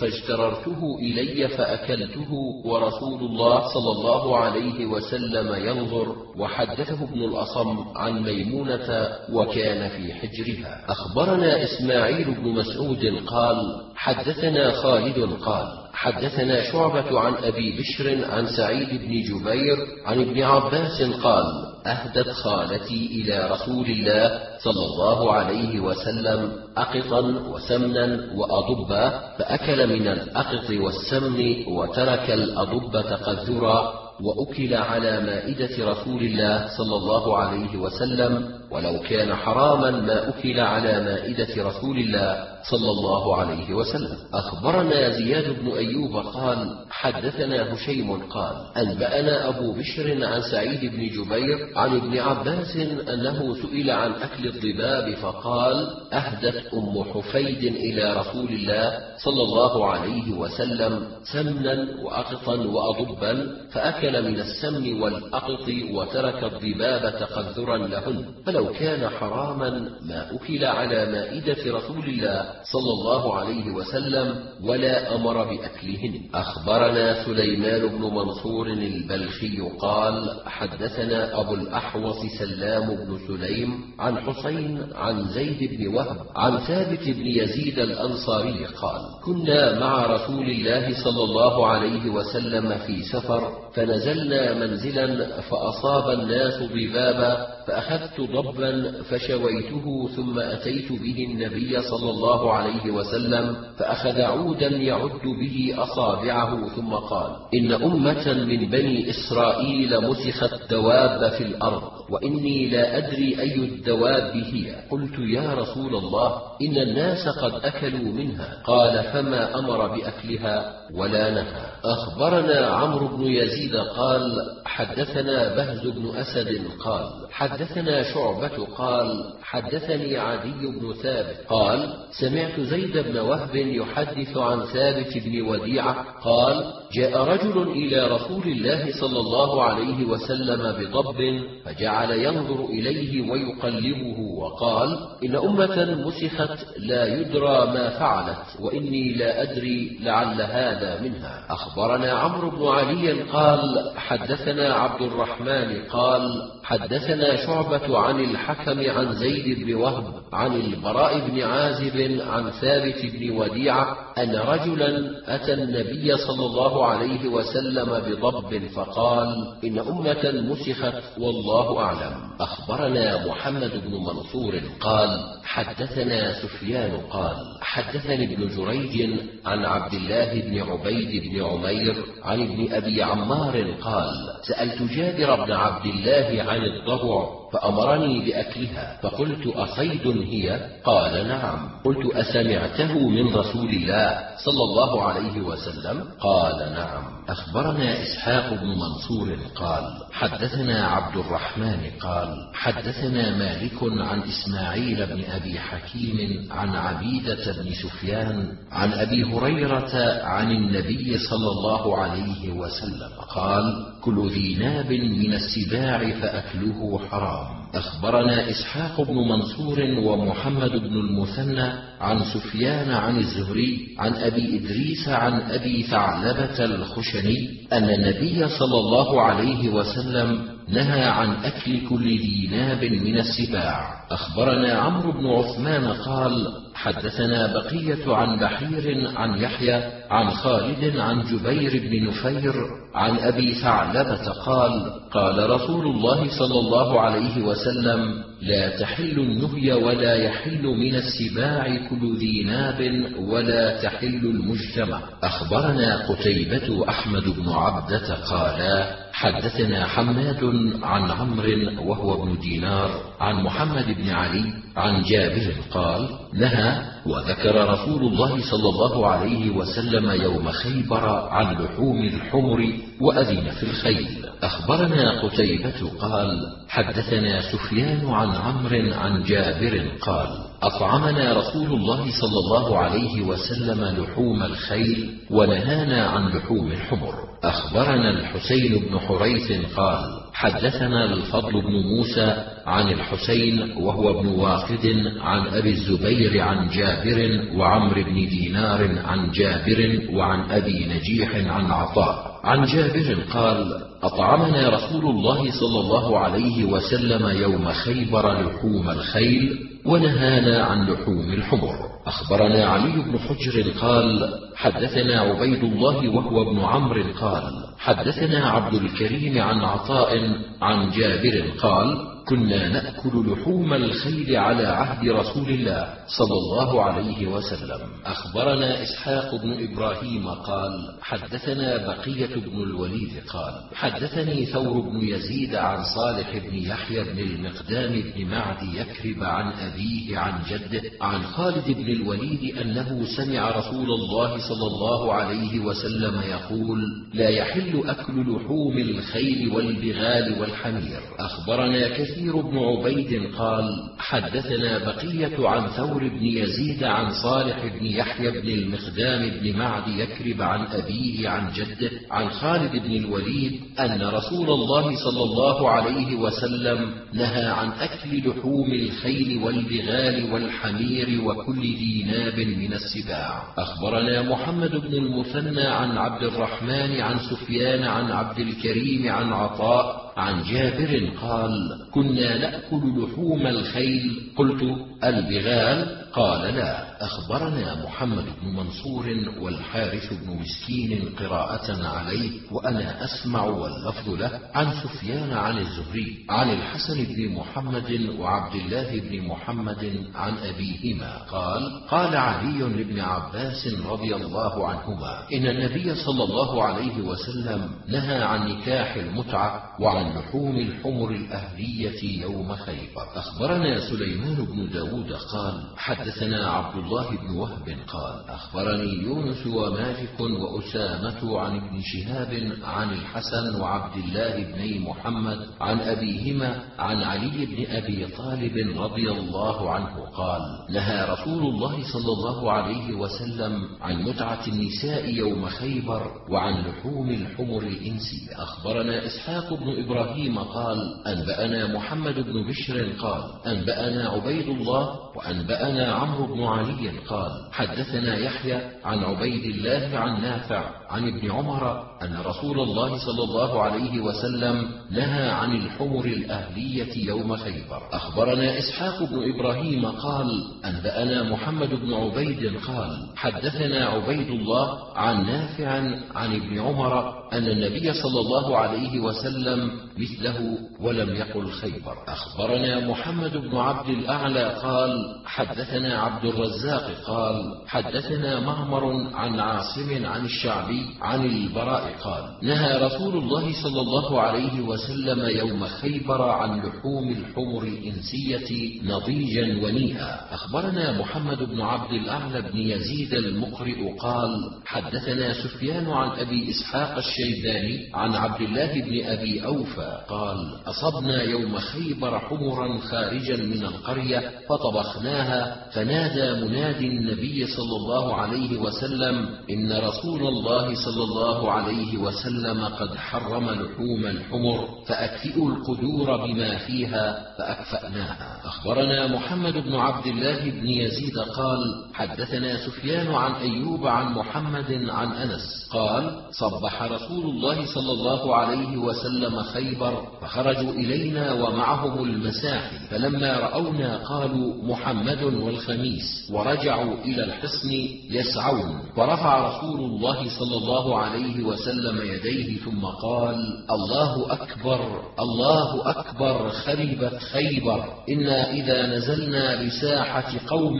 فاجتررته إلي فأكلته ورسول الله صلى الله عليه وسلم ينظر. وحدثه ابن الأصم عن ميمونة وكان في حجرها. أخبرنا إسماعيل بن مسعود قال: حدثنا خالد قال: حدثنا شعبة عن أبي بشر عن سعيد بن جبير عن ابن عباس قال: أهدت خالتي إلى رسول الله صلى الله عليه وسلم أقطا وسمنا وأضبا، فأكل من الأقط والسمن وترك الأضب تقذرا، وأكل على مائدة رسول الله صلى الله عليه وسلم، ولو كان حراما ما أكل على مائدة رسول الله صلى الله عليه وسلم. أخبرنا زياد بن أيوب قال حدثنا هشيم قال أنبأنا أبو بشر عن سعيد بن جبير عن ابن عباس أنه سئل عن أكل الضباب فقال أهدت أم حفيد إلى رسول الله صلى الله عليه وسلم سمنا وأقطا وأضبا فأكل من السمن والأقط وترك الضباب تقذرا لهن، فلو كان حراما ما أكل على مائدة رسول الله صلى الله عليه وسلم ولا أمر بأكلهن. أخبرنا سليمان بن منصور البلخي قال حدثنا أبو الأحوص سلام بن سليم عن حسين عن زيد بن وهب عن ثابت بن يزيد الأنصاري قال كنا مع رسول الله صلى الله عليه وسلم في سفر فنزلنا منزلا فأصاب الناس ضبابا فأخذت ضبا فشويته ثم أتيت به النبي صلى الله عليه وسلم فأخذ عودا يعد به أصابعه ثم قال إن أمة من بني إسرائيل مسخت دواب في الأرض وإني لا أدري أي الدواب هي، قلت يا رسول الله إن الناس قد أكلوا منها، قال فما أمر بأكلها ولا نهى. أخبرنا عمرو بن يزيد قال حدثنا بهز بن أسد قال حدثنا شعبة قال حدثني عدي بن ثابت قال سمعت زيد بن وهب يحدث عن ثابت بن وديعة قال جاء رجل إلى رسول الله صلى الله عليه وسلم بضب فجعل ينظر إليه ويقلبه وقال إن أمة مسخت لا يدرى ما فعلت وإني لا أدري لعل هذا منها. أخبرنا عمرو بن علي قال حدثنا عبد الرحمن قال حدثنا شعبة عن الحكم عن زيد بن وهب عن البراء بن عازب عن ثابت بن وديعة أن رجلا أتى النبي صلى الله عليه وسلم بضب فقال إن أمة مسخت والله أعلم. أخبرنا محمد بن منصور قال حدثنا سفيان قال حدثني ابن جريج عن عبد الله بن عبيد بن عمير عن ابن أبي عمار قال سألت جابر بن عبد الله عن الضبع فأمرني بأكلها فقلت أصيد هي؟ قال نعم. قلت أسمعته من رسول الله صلى الله عليه وسلم؟ قال نعم. أخبرنا إسحاق بن منصور قال حدثنا عبد الرحمن قال حدثنا مالك عن إسماعيل بن أبي حكيم عن عبيدة بن سفيان عن أبي هريرة عن النبي صلى الله عليه وسلم قال كل ذي ناب من السباع فأكله حرام. أخبرنا إسحاق بن منصور ومحمد بن المثنى عن سفيان عن الزهري عن أبي إدريس عن أبي ثعلبة الخشني أن النبي صلى الله عليه وسلم نهى عن أكل كل ذي ناب من السباع. أخبرنا عمرو بن عثمان قال حدثنا بقية عن بحير عن يحيى عن خالد عن جبير بن نفير عن أبي ثعلبة قال قال رسول الله صلى الله عليه وسلم لا تحل النهي ولا يحل من السباع كل ذي ناب ولا تحل المجتمع. أخبرنا قتيبة أحمد بن عبدة قالا حدثنا حماد عن عمرو وهو ابن دينار عن محمد بن علي عن جابر قال نهى وذكر رسول الله صلى الله عليه وسلم يوم خيبر عن لحوم الحمر وأذن في الخيل. أخبرنا قتيبة قال حدثنا سفيان عن عمرو عن جابر قال أطعمنا رسول الله صلى الله عليه وسلم لحوم الخيل ونهانا عن لحوم الحمر. أخبرنا الحسين بن حريث قال حدثنا الفضل بن موسى عن الحسين وهو ابن واقد عن أبي الزبير عن جابر وعمر بن دينار عن جابر وعن أبي نجيح عن عطاء عن جابر قال أطعمنا رسول الله صلى الله عليه وسلم يوم خيبر لحوم الخيل ونهانا عن لحوم الحمر. أخبرنا علي بن حجر قال حدثنا عبيد الله وهو ابن عمرو قال حدثنا عبد الكريم عن عطاء عن جابر قال كنا نأكل لحوم الخيل على عهد رسول الله صلى الله عليه وسلم. أخبرنا إسحاق بن إبراهيم قال حدثنا بقية بن الوليد قال حدثني ثور بن يزيد عن صالح بن يحيى بن المقدام بن معد يكرب عن أبيه عن جده عن خالد بن الوليد أنه سمع رسول الله صلى الله عليه وسلم يقول لا يحل أكل لحوم الخيل والبغال والحمير. أخبرنا كثير بن عبيد قال حدثنا بقية عن ثور بن يزيد عن صالح بن يحيى بن المقدام بن معد يكرب عن أبيه عن جده عن خالد بن الوليد أن رسول الله صلى الله عليه وسلم نهى عن أكل لحوم الخيل والبغال والحمير وكل ذي ناب من السباع. أخبرنا محمد بن المثنى عن عبد الرحمن عن سفيان عن عبد الكريم عن عطاء عن جابر قال كنا نأكل لحوم الخيل. قلت البغال؟ قال لا. أخبرنا محمد بن منصور والحارث بن مسكين قراءة عليه وأنا أسمع واللفظ له عن سفيان عن الزهري عن الحسن بن محمد وعبد الله بن محمد عن أبيهما قال قال علي بن عباس رضي الله عنهما إن النبي صلى الله عليه وسلم نهى عن نكاح المتعة وعن لحوم الحمر الأهلية يوم خيبر. أخبرنا سليمان بن داود قال حدثنا عبد الله بن وهب قال أخبرني يونس ومالك وأسامة عن ابن شهاب عن الحسن وعبد الله بن محمد عن أبيهما عن علي بن أبي طالب رضي الله عنه قال نهى رسول الله صلى الله عليه وسلم عن متعة النساء يوم خيبر وعن لحوم الحمر الإنسية. أخبرنا إسحاق بن إبراهيم قال أنبأنا محمد بن بشر قال أنبأنا عبيد الله وأنبأنا عمرو بن علي قال حدثنا يحيى عن عبيد الله عن نافع عن ابن عمر أن رسول الله صلى الله عليه وسلم نهى عن الحمر الأهلية يوم خيبر. أخبرنا إسحاق بن إبراهيم قال أنبأنا محمد بن عبيد قال حدثنا عبيد الله عن نافع عن ابن عمر أن النبي صلى الله عليه وسلم مثله ولم يقل خيبر. أخبرنا محمد بن عبد الأعلى قال حدثنا عبد الرزاق قال حدثنا معمر عن عاصم عن الشعبي عن البراء قال نهى رسول الله صلى الله عليه وسلم يوم خيبر عن لحوم الحمر الإنسية نضيجا ونيئا. أخبرنا محمد بن عبد الأعلى بن يزيد المقرئ قال حدثنا سفيان عن أبي إسحاق الشيباني عن عبد الله بن أبي أوفى قال أصبنا يوم خيبر حمرا خارجا من القرية فطبخناها فنادى منادي النبي صلى الله عليه وسلم إن رسول الله صلى الله عليه وسلم قد حرم لحوم الحمر فأكفئوا القدور بما فيها فأكفأناها. أخبرنا محمد بن عبد الله بن يزيد قال حدثنا سفيان عن أيوب عن محمد عن أنس قال صبح رسول الله صلى الله عليه وسلم خيبر فخرجوا إلينا ومعهم المساحي فلما رأونا قالوا محمد والخميس ورجعوا إلى الحصن يسعون ورفع رسول الله صلى الله عليه وسلم يديه ثم قال الله أكبر الله أكبر خربت خيبر إنا إذا نزلنا بساحة قوم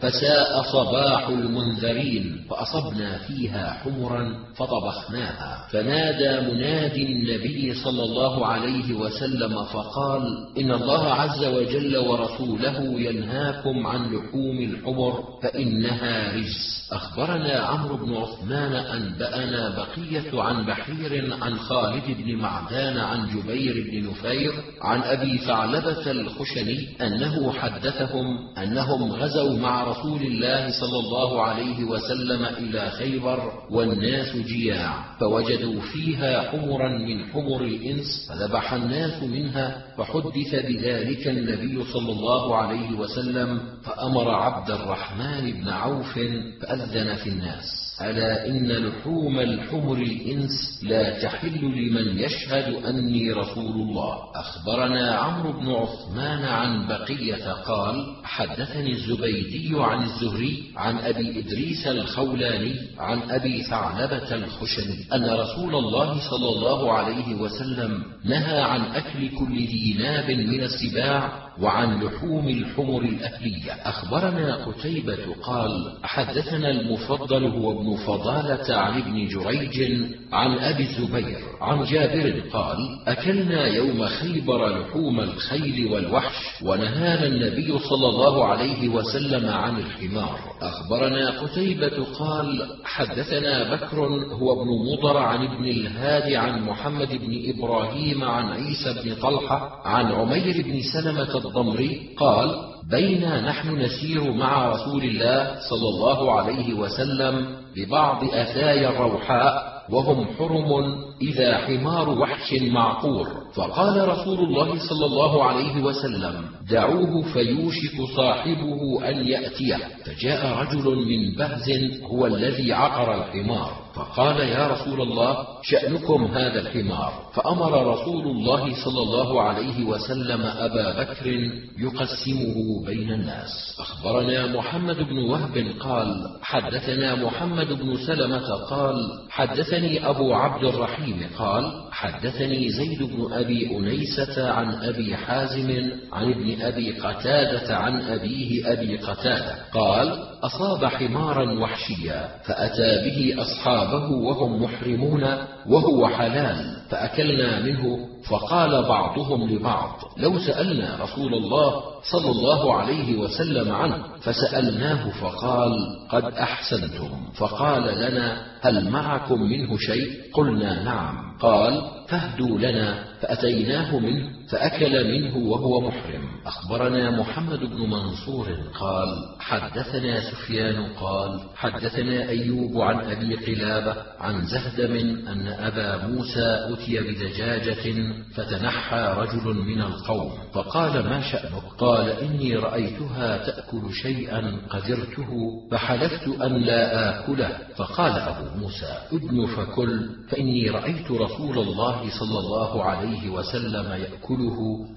فساء صباح المنذرين فأصبنا فيها حمرا فطبخناها فنادى منادي النبي صلى الله عليه وسلم فقال إن الله عز وجل ورسوله ينهاكم عن لحوم الحمر فإنها رجس. أخبرنا عمرو بن عثمان أنبأنا بقية عن بحير عن خالد بن معدان عن جبير بن نفير عن أبي ثعلبة الخشني أنه حدثهم أنهم غزوا مع رسول الله صلى الله عليه وسلم إلى خيبر والناس جياع وجدوا فيها حمرا من حمر الإنس فذبح الناس منها فحدث بذلك النبي صلى الله عليه وسلم فأمر عبد الرحمن بن عوف فأذن في الناس. ألا إن لحوم الحمر الإنس لا تحل لمن يشهد أني رسول الله. أخبرنا عمرو بن عثمان عن بقية قال حدثني الزبيدي عن الزهري عن أبي إدريس الخولاني عن أبي ثعلبة الخشني أن رسول الله صلى الله عليه وسلم نهى عن أكل كل ذي ناب من السباع وعن لحوم الحمر الأكلية. أخبرنا قتيبة قال حدثنا المفضل هو ابن فضالة عن ابن جريج عن أبي الزبير عن جابر قال أكلنا يوم خيبر لحوم الخيل والوحش ونهانا النبي صلى الله عليه وسلم عن الحمار. أخبرنا قتيبة قال حدثنا بكر هو ابن مضر عن ابن الهاد عن محمد بن إبراهيم عن عيسى بن طلحة عن عمير بن سلمة الضمري قال بينا نحن نسير مع رسول الله صلى الله عليه وسلم ببعض أثايا الروحاء وهم حرم إذا حمار وحش معقور، فقال رسول الله صلى الله عليه وسلم دعوه فيوشك صاحبه أن يأتيه، فجاء رجل من بهز هو الذي عقر الحمار فقال يا رسول الله شأنكم هذا الحمار، فأمر رسول الله صلى الله عليه وسلم أبا بكر يقسمه بين الناس. أخبرنا محمد بن وهب قال حدثنا محمد بن سلمة قال حدثني أبو عبد الرحيم قال حدثني زيد بن أبي أنيسة عن أبي حازم عن ابن أبي قتادة عن أبيه أبي قتادة قال أصاب حمارا وحشيا فأتى به أصحابه وهم محرمون وهو حلال فأكلنا منه، فقال بعضهم لبعض لو سألنا رسول الله صلى الله عليه وسلم عنه فسألناه فقال قد أحسنتم، فقال لنا هل معكم منه شيء؟ قلنا نعم، قال فاهدوا لنا، فأتيناه منه فأكل منه وهو محرم. أخبرنا محمد بن منصور قال حدثنا سفيان قال حدثنا أيوب عن أبي قلابة عن زهدم أن أبا موسى أتي بدجاجة فتنحى رجل من القوم فقال ما شأنك؟ قال إني رأيتها تأكل شيئا قدرته فحلفت أن لا آكله، فقال أبو موسى ادن فكل فإني رأيت رسول الله صلى الله عليه وسلم يأكله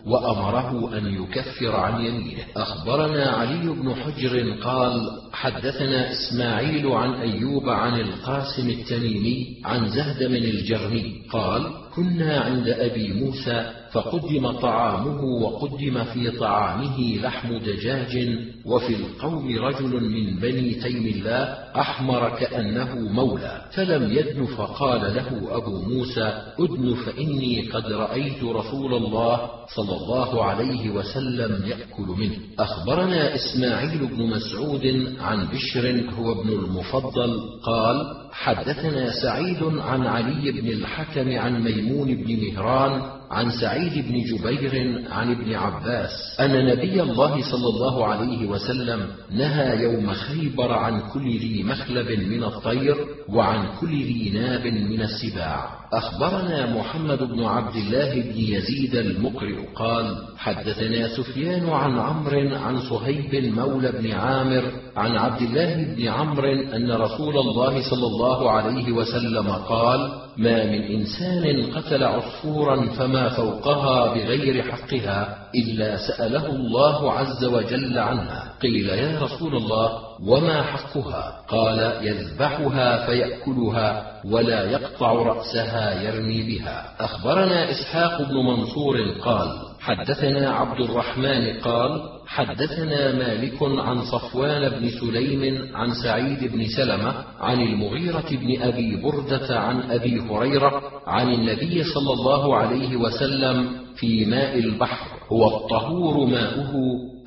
وأمره أن يكفر عن يمينه. أخبرنا علي بن حجر قال حدثنا إسماعيل عن أيوب عن القاسم التميمي عن زهدم الجرمي قال كنا عند أبي موسى فقدم طعامه وقدم في طعامه لحم دجاج وفي القوم رجل من بني تيم الله أحمر كأنه مولى فلم يدن، فقال له أبو موسى أدن فإني قد رأيت رسول الله صلى الله عليه وسلم يأكل منه. أخبرنا إسماعيل بن مسعود عن بشر هو ابن المفضل قال حدثنا سعيد عن علي بن الحكم عن ميمون بن مهران عن سعيد بن جبير عن ابن عباس أن نبي الله صلى الله عليه وسلم نهى يوم خيبر عن كل ذي مخلب من الطير وعن كل ذي ناب من السباع. أخبرنا محمد بن عبد الله بن يزيد المقرئ قال حدثنا سفيان عن عمرو عن صهيب مولى بن عامر عن عبد الله بن عمرو أن رسول الله صلى الله عليه وسلم قال ما من إنسان قتل عصفورا فما فوقها بغير حقها إلا سأله الله عز وجل عنها، قيل يا رسول الله وما حقها؟ قال يذبحها فيأكلها ولا يقطع رأسها يرمي بها. أخبرنا إسحاق بن منصور قال حدثنا عبد الرحمن قال حدثنا مالك عن صفوان بن سليم عن سعيد بن سلمة عن المغيرة بن أبي بردة عن أبي هريرة عن النبي صلى الله عليه وسلم في ماء البحر هو الطهور ماؤه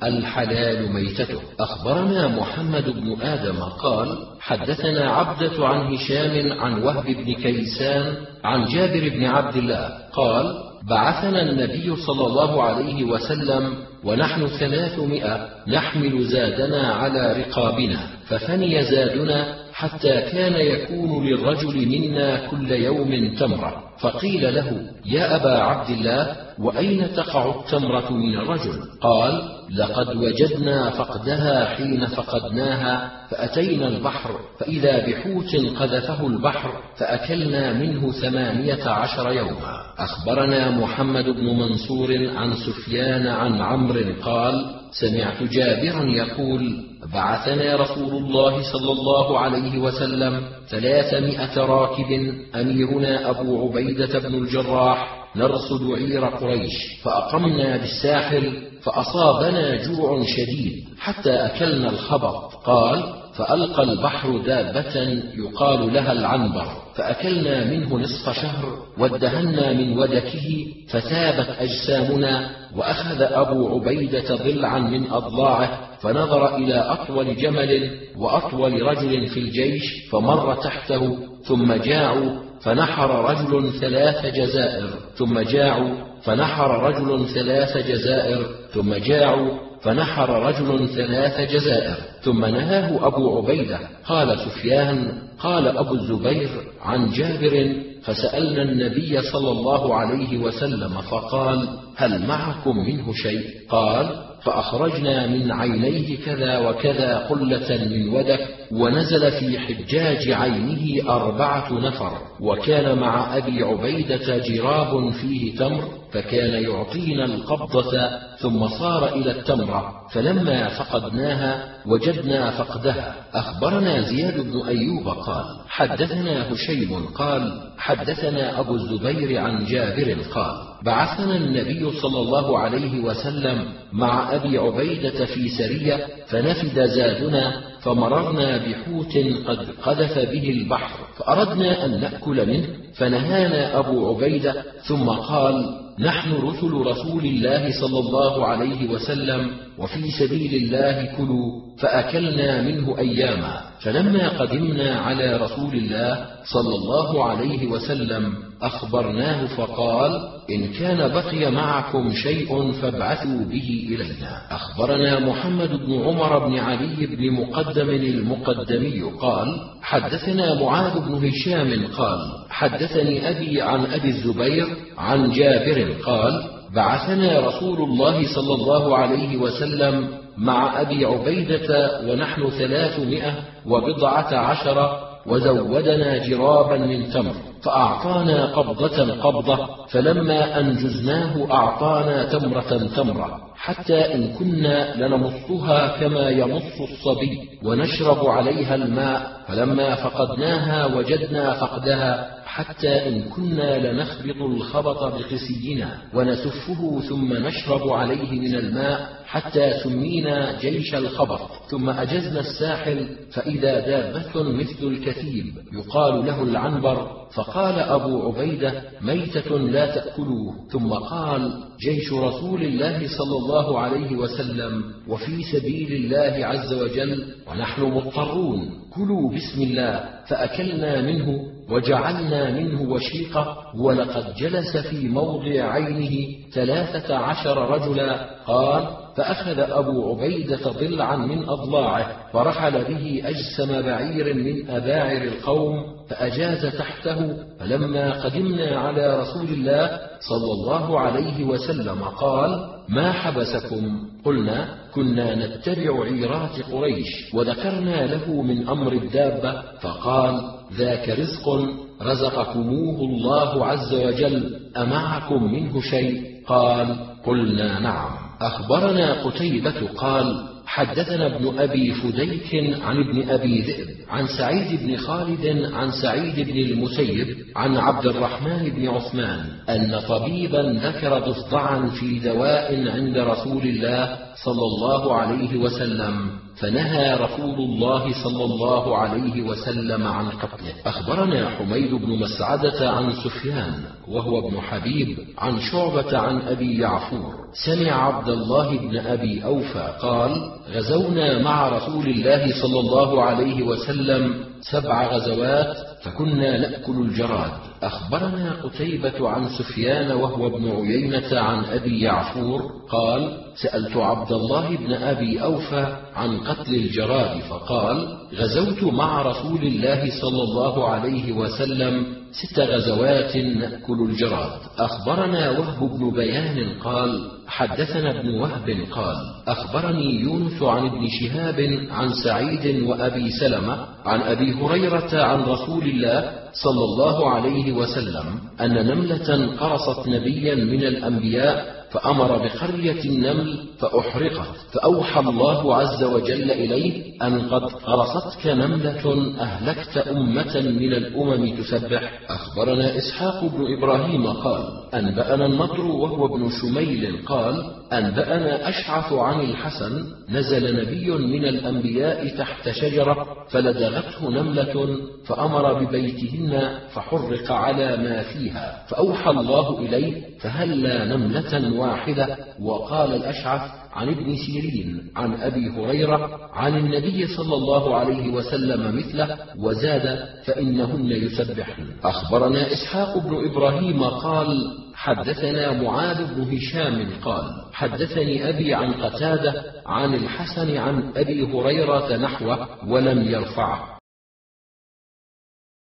الحلال ميتته. أخبرنا محمد بن آدم قال حدثنا عبدة عن هشام عن وهب بن كيسان عن جابر بن عبد الله قال بعثنا النبي صلى الله عليه وسلم ونحن ثلاثمائة نحمل زادنا على رقابنا، ففني زادنا حتى كان يكون للرجل منا كل يوم تمرة، فقيل له يا أبا عبد الله وأين تقع التمرة من الرجل؟ قال: لقد وجدنا فقدها حين فقدناها فأتينا البحر فإذا بحوت قذفه البحر فأكلنا منه ثمانية عشر يوما. أخبرنا محمد بن منصور عن سفيان عن عمرو قال: سمعت جابرا يقول: بعثنا رسول الله صلى الله عليه وسلم ثلاثمائة راكب أميرنا أبو عبيدة بن الجراح نرصد عير قريش، فأقمنا بالساحل فأصابنا جوع شديد حتى أكلنا الخبط. قال: فألقى البحر دابة يقال لها العنبر فأكلنا منه نصف شهر وادهنا من ودكه فثابت أجسامنا، وأخذ أبو عبيدة ضلعا من أضلاعه فنظر إلى أطول جمل وأطول رجل في الجيش فمر تحته، ثم جاعوا فنحر رجل ثلاث جزائر ثم جاعوا فنحر رجل ثلاث جزائر ثم جاعوا فنحر رجل ثلاث جزائر ثم نهاه أبو عبيدة. قال سفيان: قال أبو الزبير عن جابر: فسألنا النبي صلى الله عليه وسلم فقال: هل معكم منه شيء؟ قال: فأخرجنا من عينيه كذا وكذا قلة من ودك، ونزل في حجاج عينه أربعة نفر، وكان مع أبي عبيدة جراب فيه تمر فكان يعطينا القبضة ثم صار إلى التمرة، فلما فقدناها وجدنا فقدها. أخبرنا زياد بن أيوب قال: حدثنا هشيم قال: حدثنا أبو الزبير عن جابر قال: بعثنا النبي صلى الله عليه وسلم مع أبي عبيدة في سرية فنفد زادنا فمررنا بحوت قد قذف به البحر فأردنا أن نأكل منه فنهانا أبو عبيدة، ثم قال: نحن رسل رسول الله صلى الله عليه وسلم وفي سبيل الله كلوا، فأكلنا منه أياما. فلما قدمنا على رسول الله صلى الله عليه وسلم أخبرناه فقال: إن كان بقي معكم شيء فابعثوا به إلينا. أخبرنا محمد بن عمر بن علي بن مقدم المقدمي قال: حدثنا معاذ بن هشام قال: حدثني أبي عن أبي الزبير عن جابر قال: بعثنا رسول الله صلى الله عليه وسلم مع أبي عبيدة ونحن ثلاثمائة وبضعة عشر، وزودنا جرابا من تمر فأعطانا قبضة قبضة، فلما أنجزناه أعطانا تمرة تمرة، حتى إن كنا لنمصها كما يمص الصبي ونشرب عليها الماء، فلما فقدناها وجدنا فقدها، حتى إن كنا لنخبط الخبط بقسينا ونسفه ثم نشرب عليه من الماء، حتى سمينا جيش الخبط. ثم أجزنا الساحل فإذا دابة مثل الكثيب يقال له العنبر، فقال أبو عبيدة: ميتة لا تأكلوه. ثم قال: جيش رسول الله صلى الله عليه وسلم وفي سبيل الله عز وجل ونحن مضطرون، كلوا بسم الله. فأكلنا منه وجعلنا منه وشيقة، ولقد جلس في موضع عينه ثلاثة عشر رجلا. قال: فأخذ أبو عبيدة ضلعا من أضلاعه فرحل به أجسم بعير من أباعر القوم فأجاز تحته، فلما قدمنا على رسول الله صلى الله عليه وسلم قال: ما حبسكم؟ قلنا: كنا نتبع عيرات قريش، وذكرنا له من أمر الدابة فقال: ذاك رزق رزقكموه الله عز وجل، أمعكم منه شيء؟ قال: قلنا: نعم. أخبرنا قتيبة قال: حدثنا ابن أبي فديك عن ابن أبي ذئب عن سعيد بن خالد عن سعيد بن المسيب عن عبد الرحمن بن عثمان أن طبيبا ذكر ضفدعا في دواء عند رسول الله صلى الله عليه وسلم، فنهى رسول الله صلى الله عليه وسلم عن قتله. أخبرنا حميد بن مسعدة عن سفيان وهو ابن حبيب عن شعبة عن أبي يعفور: سمع عبد الله بن أبي أوفى قال: غزونا مع رسول الله صلى الله عليه وسلم سبع غزوات فكنا نأكل الجراد. أخبرنا قتيبة عن سفيان وهو ابن عيينة عن أبي يعفور قال: سألت عبد عبد الله بن أبي أوفى عن قتل الجراد فقال: غزوت مع رسول الله صلى الله عليه وسلم ست غزوات نأكل الجراد. أخبرنا وهب بن بيان قال: حدثنا ابن وهب قال: أخبرني يونس عن ابن شهاب عن سعيد وأبي سلمة عن أبي هريرة عن رسول الله صلى الله عليه وسلم أن نملة قرصت نبيا من الأنبياء فأمر بقرية النمل فأحرقت، فأوحى الله عز وجل إليه أن قد قرصتك نملة أهلكت أمة من الأمم تسبح. أخبرنا إسحاق بن إبراهيم قال: أنبأنا النضر وهو ابن شميل قال: أنبأنا أشعث عن الحسن: نزل نبي من الأنبياء تحت شجرة فلدغته نملة فأمر ببيتهن فحرق على ما فيها، فأوحى الله إليه فهلا نملة واحدة. وقال الأشعث عن ابن سيرين عن أبي هريرة عن النبي صلى الله عليه وسلم مثله، وزاد: فإنهن يسبحن. أخبرنا إسحاق بن إبراهيم قال: حدثنا معاذ بن هشام قال: حدثني أبي عن قتادة عن الحسن عن أبي هريرة نحوه ولم يرفعه.